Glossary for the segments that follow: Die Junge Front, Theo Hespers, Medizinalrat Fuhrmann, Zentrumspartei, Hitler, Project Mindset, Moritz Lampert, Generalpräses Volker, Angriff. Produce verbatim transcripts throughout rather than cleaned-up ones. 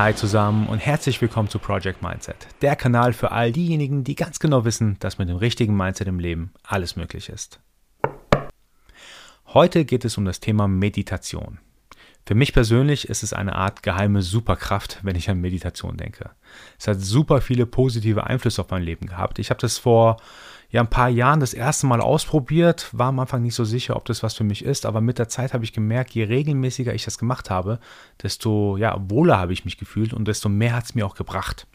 Hi zusammen und herzlich willkommen zu Project Mindset, der Kanal für all diejenigen, die ganz genau wissen, dass mit dem richtigen Mindset im Leben alles möglich ist. Heute geht es um das Thema Meditation. Für mich persönlich ist es eine Art geheime Superkraft, wenn ich an Meditation denke. Es hat super viele positive Einflüsse auf mein Leben gehabt. Ich habe das vor ja, ein paar Jahren das erste Mal ausprobiert, war am Anfang nicht so sicher, ob das was für mich ist, aber mit der Zeit habe ich gemerkt, je regelmäßiger ich das gemacht habe, desto ja, wohler habe ich mich gefühlt und desto mehr hat es mir auch gebracht.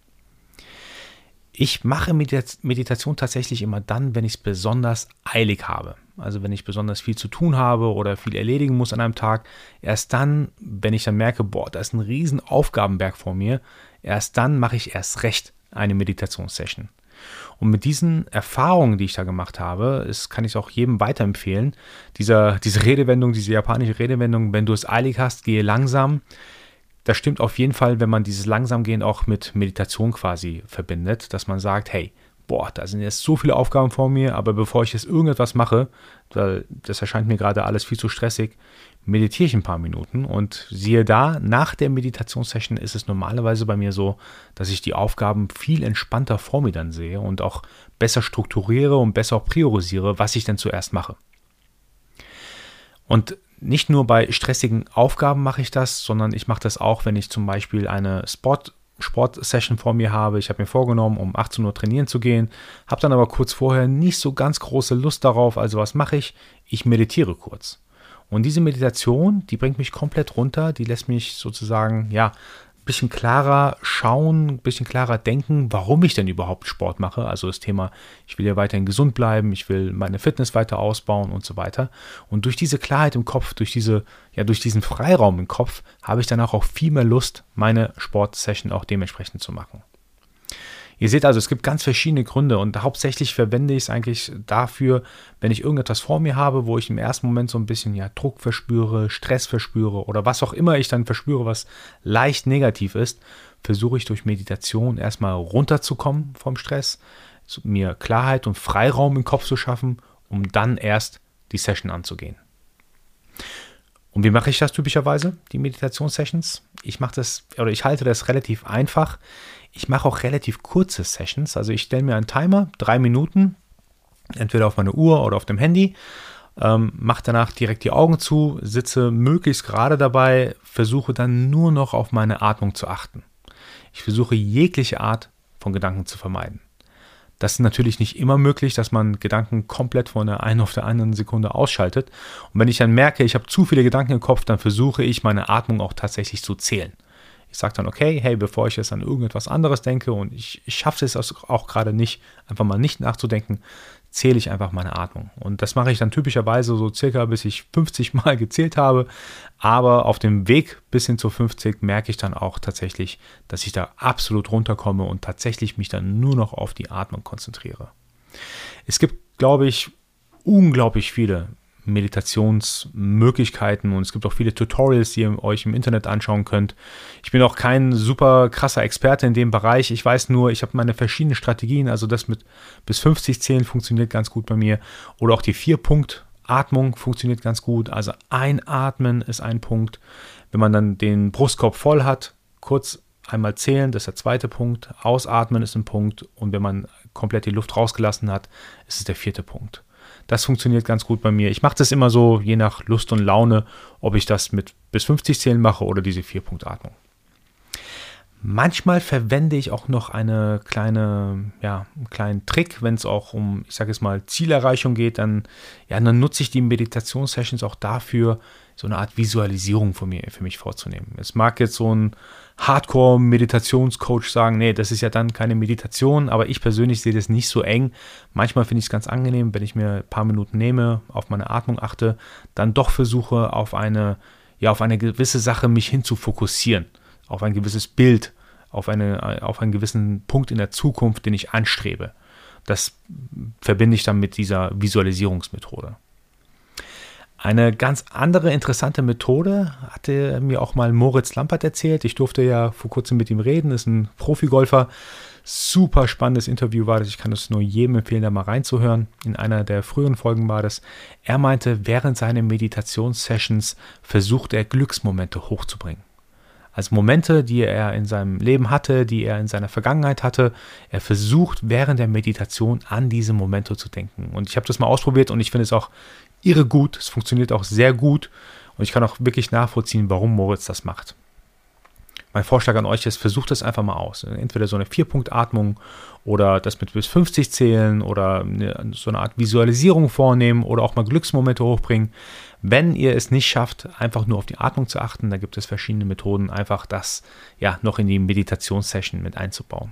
Ich mache Meditation tatsächlich immer dann, wenn ich es besonders eilig habe. Also wenn ich besonders viel zu tun habe oder viel erledigen muss an einem Tag. Erst dann, wenn ich dann merke, boah, da ist ein riesen Aufgabenberg vor mir, erst dann mache ich erst recht eine Meditationssession. Und mit diesen Erfahrungen, die ich da gemacht habe, ist, kann ich es auch jedem weiterempfehlen. Dieser, diese Redewendung, diese japanische Redewendung, wenn du es eilig hast, gehe langsam. Das stimmt auf jeden Fall, wenn man dieses Langsamgehen auch mit Meditation quasi verbindet, dass man sagt, hey, boah, da sind jetzt so viele Aufgaben vor mir, aber bevor ich jetzt irgendetwas mache, weil das erscheint mir gerade alles viel zu stressig, meditiere ich ein paar Minuten und siehe da, nach der Meditationssession ist es normalerweise bei mir so, dass ich die Aufgaben viel entspannter vor mir dann sehe und auch besser strukturiere und besser auch priorisiere, was ich denn zuerst mache. Und nicht nur bei stressigen Aufgaben mache ich das, sondern ich mache das auch, wenn ich zum Beispiel eine Sport- Sport-Session vor mir habe. Ich habe mir vorgenommen, um achtzehn Uhr trainieren zu gehen, habe dann aber kurz vorher nicht so ganz große Lust darauf. Also was mache ich? Ich meditiere kurz. Und diese Meditation, die bringt mich komplett runter, die lässt mich sozusagen, ja, ein bisschen klarer schauen, ein bisschen klarer denken, warum ich denn überhaupt Sport mache. Also das Thema, ich will ja weiterhin gesund bleiben, ich will meine Fitness weiter ausbauen und so weiter. Und durch diese Klarheit im Kopf, durch diese, ja, durch diesen Freiraum im Kopf, habe ich danach auch viel mehr Lust, meine Sportsession auch dementsprechend zu machen. Ihr seht also, es gibt ganz verschiedene Gründe und hauptsächlich verwende ich es eigentlich dafür, wenn ich irgendetwas vor mir habe, wo ich im ersten Moment so ein bisschen ja, Druck verspüre, Stress verspüre oder was auch immer ich dann verspüre, was leicht negativ ist, versuche ich durch Meditation erstmal runterzukommen vom Stress, mir Klarheit und Freiraum im Kopf zu schaffen, um dann erst die Session anzugehen. Und wie mache ich das typischerweise, die Meditationssessions? Ich mache das, oder ich halte das relativ einfach. Ich mache auch relativ kurze Sessions. Also ich stelle mir einen Timer, drei Minuten, entweder auf meine Uhr oder auf dem Handy, ähm, mache danach direkt die Augen zu, sitze möglichst gerade dabei, versuche dann nur noch auf meine Atmung zu achten. Ich versuche jegliche Art von Gedanken zu vermeiden. Das ist natürlich nicht immer möglich, dass man Gedanken komplett von der einen auf der anderen Sekunde ausschaltet. Und wenn ich dann merke, ich habe zu viele Gedanken im Kopf, dann versuche ich, meine Atmung auch tatsächlich zu zählen. Ich sage dann, okay, hey, bevor ich jetzt an irgendetwas anderes denke und ich, ich schaffe es auch gerade nicht, einfach mal nicht nachzudenken, zähle ich einfach meine Atmung. Und das mache ich dann typischerweise so circa, bis ich fünfzig Mal gezählt habe. Aber auf dem Weg bis hin zu fünfzig merke ich dann auch tatsächlich, dass ich da absolut runterkomme und tatsächlich mich dann nur noch auf die Atmung konzentriere. Es gibt, glaube ich, unglaublich viele Meditationsmöglichkeiten und es gibt auch viele Tutorials, die ihr euch im Internet anschauen könnt. Ich bin auch kein super krasser Experte in dem Bereich. Ich weiß nur, ich habe meine verschiedenen Strategien, also das mit bis fünfzig zählen funktioniert ganz gut bei mir oder auch die Vier-Punkt-Atmung funktioniert ganz gut. Also einatmen ist ein Punkt. Wenn man dann den Brustkorb voll hat, kurz einmal zählen, das ist der zweite Punkt. Ausatmen ist ein Punkt und wenn man komplett die Luft rausgelassen hat, ist es der vierte Punkt. Das funktioniert ganz gut bei mir. Ich mache das immer so, je nach Lust und Laune, ob ich das mit bis fünfzig Zählen mache oder diese Vier-Punkt-Atmung. Manchmal verwende ich auch noch eine kleine, ja, einen kleinen Trick, wenn es auch um, ich sage jetzt mal, Zielerreichung geht, dann, ja, dann nutze ich die Meditationssessions auch dafür, so eine Art Visualisierung von mir, für mich vorzunehmen. Es mag jetzt so ein Hardcore-Meditationscoach sagen, nee, das ist ja dann keine Meditation, aber ich persönlich sehe das nicht so eng. Manchmal finde ich es ganz angenehm, wenn ich mir ein paar Minuten nehme, auf meine Atmung achte, dann doch versuche, auf eine, ja, auf eine gewisse Sache mich hinzufokussieren, auf ein gewisses Bild, auf, eine, auf einen gewissen Punkt in der Zukunft, den ich anstrebe. Das verbinde ich dann mit dieser Visualisierungsmethode. Eine ganz andere interessante Methode hatte mir auch mal Moritz Lampert erzählt. Ich durfte ja vor kurzem mit ihm reden, ist ein Profigolfer. Super spannendes Interview war das, ich kann es nur jedem empfehlen, da mal reinzuhören. In einer der früheren Folgen war das. Er meinte, während seiner Meditationssessions versucht er Glücksmomente hochzubringen. als Momente, die er in seinem Leben hatte, die er in seiner Vergangenheit hatte. Er versucht während der Meditation an diese Momente zu denken. Und ich habe das mal ausprobiert und ich finde es auch irre gut. Es funktioniert auch sehr gut und ich kann auch wirklich nachvollziehen, warum Moritz das macht. Mein Vorschlag an euch ist, versucht das einfach mal aus. Entweder so eine Vier-Punkt-Atmung oder das mit bis fünfzig zählen oder eine, so eine Art Visualisierung vornehmen oder auch mal Glücksmomente hochbringen. Wenn ihr es nicht schafft, einfach nur auf die Atmung zu achten, da gibt es verschiedene Methoden, einfach das ja noch in die Meditationssession mit einzubauen.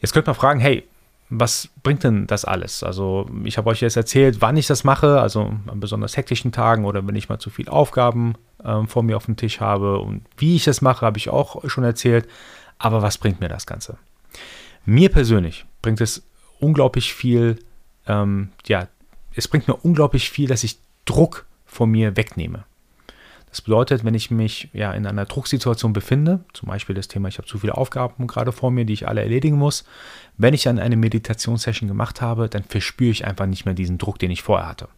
Jetzt könnt man fragen, hey, was bringt denn das alles? Also ich habe euch jetzt erzählt, wann ich das mache, also an besonders hektischen Tagen oder wenn ich mal zu viele Aufgaben äh, vor mir auf dem Tisch habe, und wie ich das mache, habe ich auch schon erzählt. Aber was bringt mir das Ganze? Mir persönlich bringt es unglaublich viel, ähm, ja, es bringt mir unglaublich viel, dass ich Druck von mir wegnehme. Das bedeutet, wenn ich mich ja in einer Drucksituation befinde, zum Beispiel das Thema, ich habe zu viele Aufgaben gerade vor mir, die ich alle erledigen muss, wenn ich dann eine Meditationssession gemacht habe, dann verspüre ich einfach nicht mehr diesen Druck, den ich vorher hatte.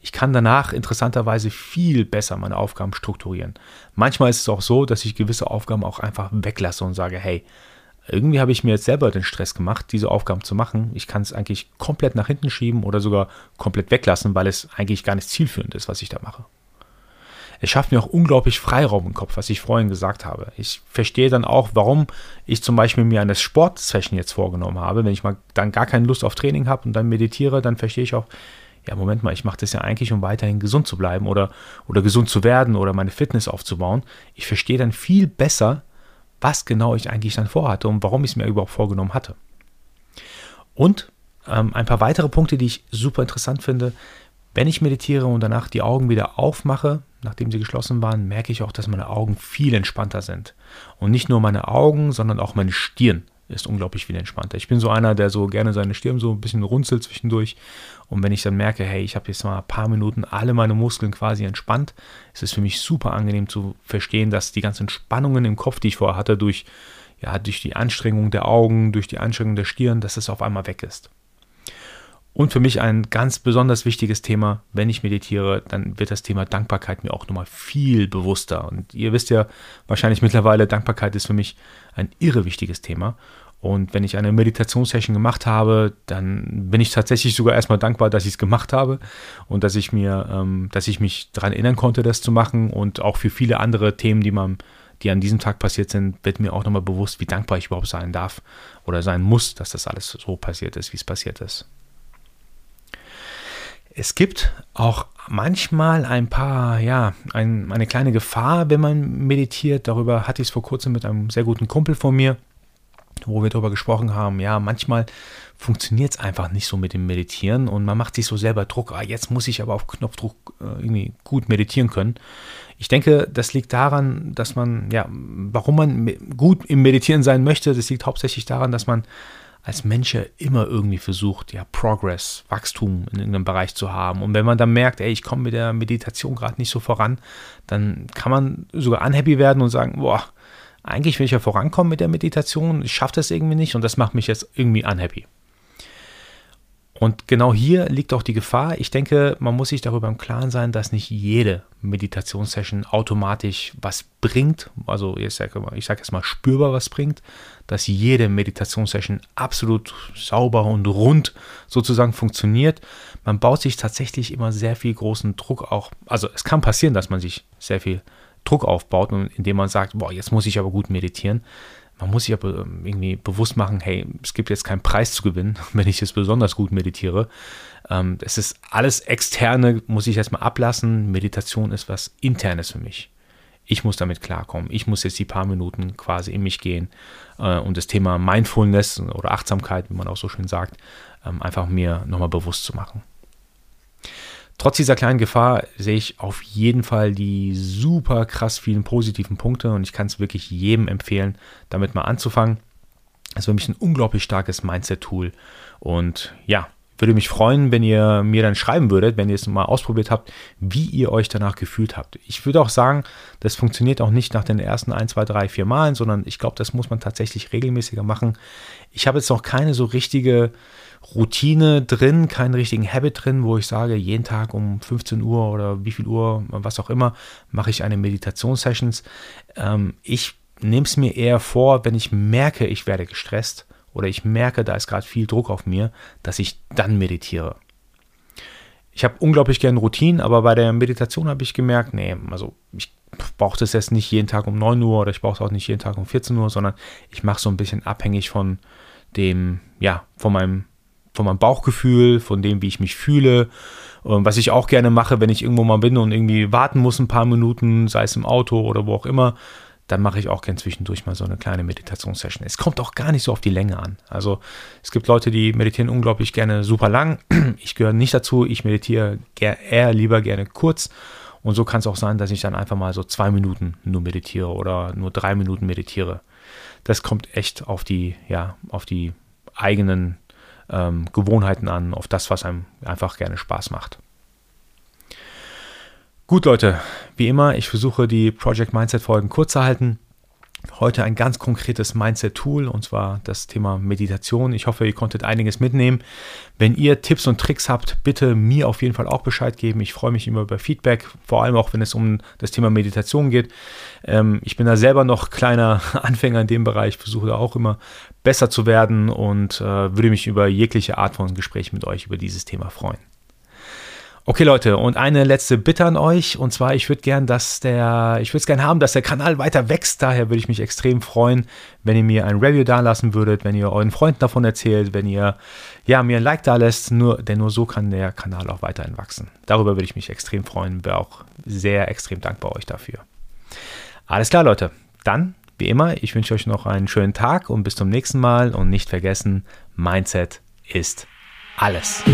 Ich kann danach interessanterweise viel besser meine Aufgaben strukturieren. Manchmal ist es auch so, dass ich gewisse Aufgaben auch einfach weglasse und sage, hey, irgendwie habe ich mir jetzt selber den Stress gemacht, diese Aufgaben zu machen. Ich kann es eigentlich komplett nach hinten schieben oder sogar komplett weglassen, weil es eigentlich gar nicht zielführend ist, was ich da mache. Es schafft mir auch unglaublich Freiraum im Kopf, was ich vorhin gesagt habe. Ich verstehe dann auch, warum ich zum Beispiel mir eine Sportsession jetzt vorgenommen habe. Wenn ich mal dann gar keine Lust auf Training habe und dann meditiere, dann verstehe ich auch, ja Moment mal, ich mache das ja eigentlich, um weiterhin gesund zu bleiben oder, oder gesund zu werden oder meine Fitness aufzubauen. Ich verstehe dann viel besser, was genau ich eigentlich dann vorhatte und warum ich es mir überhaupt vorgenommen hatte. Und ähm, ein paar weitere Punkte, die ich super interessant finde. Wenn ich meditiere und danach die Augen wieder aufmache, nachdem sie geschlossen waren, merke ich auch, dass meine Augen viel entspannter sind. Und nicht nur meine Augen, sondern auch meine Stirn ist unglaublich viel entspannter. Ich bin so einer, der so gerne seine Stirn so ein bisschen runzelt zwischendurch. Und wenn ich dann merke, hey, ich habe jetzt mal ein paar Minuten alle meine Muskeln quasi entspannt, ist es für mich super angenehm zu verstehen, dass die ganzen Spannungen im Kopf, die ich vorher hatte, durch, ja, durch die Anstrengung der Augen, durch die Anstrengung der Stirn, dass das auf einmal weg ist. Und für mich ein ganz besonders wichtiges Thema, wenn ich meditiere, dann wird das Thema Dankbarkeit mir auch nochmal viel bewusster. Und ihr wisst ja wahrscheinlich mittlerweile, Dankbarkeit ist für mich ein irre wichtiges Thema. Und wenn ich eine Meditationssession gemacht habe, dann bin ich tatsächlich sogar erstmal dankbar, dass ich es gemacht habe und dass ich mir, ähm, dass ich mich daran erinnern konnte, das zu machen. Und auch für viele andere Themen, die man, die an diesem Tag passiert sind, wird mir auch nochmal bewusst, wie dankbar ich überhaupt sein darf oder sein muss, dass das alles so passiert ist, wie es passiert ist. Es gibt auch manchmal ein paar, ja, ein, eine kleine Gefahr, wenn man meditiert. Darüber hatte ich es vor kurzem mit einem sehr guten Kumpel von mir, wo wir darüber gesprochen haben. Ja, manchmal funktioniert es einfach nicht so mit dem Meditieren und man macht sich so selber Druck. Ah, jetzt muss ich aber auf Knopfdruck äh, irgendwie gut meditieren können. Ich denke, das liegt daran, dass man, ja, warum man gut im Meditieren sein möchte, das liegt hauptsächlich daran, dass man als Mensch immer irgendwie versucht, ja, Progress, Wachstum in irgendeinem Bereich zu haben. Und wenn man dann merkt, ey, ich komme mit der Meditation gerade nicht so voran, dann kann man sogar unhappy werden und sagen, boah, eigentlich will ich ja vorankommen mit der Meditation, ich schaffe das irgendwie nicht und das macht mich jetzt irgendwie unhappy. Und genau hier liegt auch die Gefahr. Ich denke, man muss sich darüber im Klaren sein, dass nicht jede Meditationssession automatisch was bringt. Also ich sage sag jetzt mal spürbar was bringt. Dass jede Meditationssession absolut sauber und rund sozusagen funktioniert. Man baut sich tatsächlich immer sehr viel großen Druck auch. Also es kann passieren, dass man sich sehr viel Druck aufbaut, indem man sagt, boah, jetzt muss ich aber gut meditieren. Man muss sich aber irgendwie bewusst machen, hey, es gibt jetzt keinen Preis zu gewinnen, wenn ich jetzt besonders gut meditiere. Es ist alles Externe, muss ich erstmal ablassen. Meditation ist was Internes für mich. Ich muss damit klarkommen. Ich muss jetzt die paar Minuten quasi in mich gehen und das Thema Mindfulness oder Achtsamkeit, wie man auch so schön sagt, einfach mir nochmal bewusst zu machen. Trotz dieser kleinen Gefahr sehe ich auf jeden Fall die super krass vielen positiven Punkte und ich kann es wirklich jedem empfehlen, damit mal anzufangen. Das ist für mich ein unglaublich starkes Mindset-Tool und ja, Würde mich freuen, wenn ihr mir dann schreiben würdet, wenn ihr es mal ausprobiert habt, wie ihr euch danach gefühlt habt. Ich würde auch sagen, das funktioniert auch nicht nach den ersten ein, zwei, drei, vier Malen, sondern ich glaube, das muss man tatsächlich regelmäßiger machen. Ich habe jetzt noch keine so richtige Routine drin, keinen richtigen Habit drin, wo ich sage, jeden Tag um fünfzehn Uhr oder wie viel Uhr, was auch immer, mache ich eine Meditationssession. Ähm, ich nehme es mir eher vor, wenn ich merke, ich werde gestresst, oder ich merke, da ist gerade viel Druck auf mir, dass ich dann meditiere. Ich habe unglaublich gerne Routinen, aber bei der Meditation habe ich gemerkt, nee, also ich brauche das jetzt nicht jeden Tag um neun Uhr oder ich brauche es auch nicht jeden Tag um vierzehn Uhr, sondern ich mache es so ein bisschen abhängig von dem, ja, von meinem, von meinem Bauchgefühl, von dem, wie ich mich fühle. Was ich auch gerne mache, wenn ich irgendwo mal bin und irgendwie warten muss ein paar Minuten, sei es im Auto oder wo auch immer, dann mache ich auch gern zwischendurch mal so eine kleine Meditationssession. Es kommt auch gar nicht so auf die Länge an. Also es gibt Leute, die meditieren unglaublich gerne super lang. Ich gehöre nicht dazu. Ich meditiere eher lieber gerne kurz. Und so kann es auch sein, dass ich dann einfach mal so zwei Minuten nur meditiere oder nur drei Minuten meditiere. Das kommt echt auf die, ja, auf die eigenen ähm, Gewohnheiten an, auf das, was einem einfach gerne Spaß macht. Gut, Leute, wie immer, ich versuche die Project Mindset Folgen kurz zu halten. Heute ein ganz konkretes Mindset-Tool, und zwar das Thema Meditation. Ich hoffe, ihr konntet einiges mitnehmen. Wenn ihr Tipps und Tricks habt, bitte mir auf jeden Fall auch Bescheid geben. Ich freue mich immer über Feedback, vor allem auch, wenn es um das Thema Meditation geht. Ich bin da selber noch kleiner Anfänger in dem Bereich, versuche da auch immer besser zu werden und würde mich über jegliche Art von Gespräch mit euch über dieses Thema freuen. Okay, Leute, und eine letzte Bitte an euch, und zwar, ich würde gern, dass der, ich würde es gern haben, dass der Kanal weiter wächst, daher würde ich mich extrem freuen, wenn ihr mir ein Review dalassen würdet, wenn ihr euren Freunden davon erzählt, wenn ihr, ja, mir ein Like dalässt, nur, denn nur so kann der Kanal auch weiterhin wachsen. Darüber würde ich mich extrem freuen, wäre auch sehr extrem dankbar euch dafür. Alles klar, Leute, dann, wie immer, ich wünsche euch noch einen schönen Tag und bis zum nächsten Mal, und nicht vergessen, Mindset ist alles.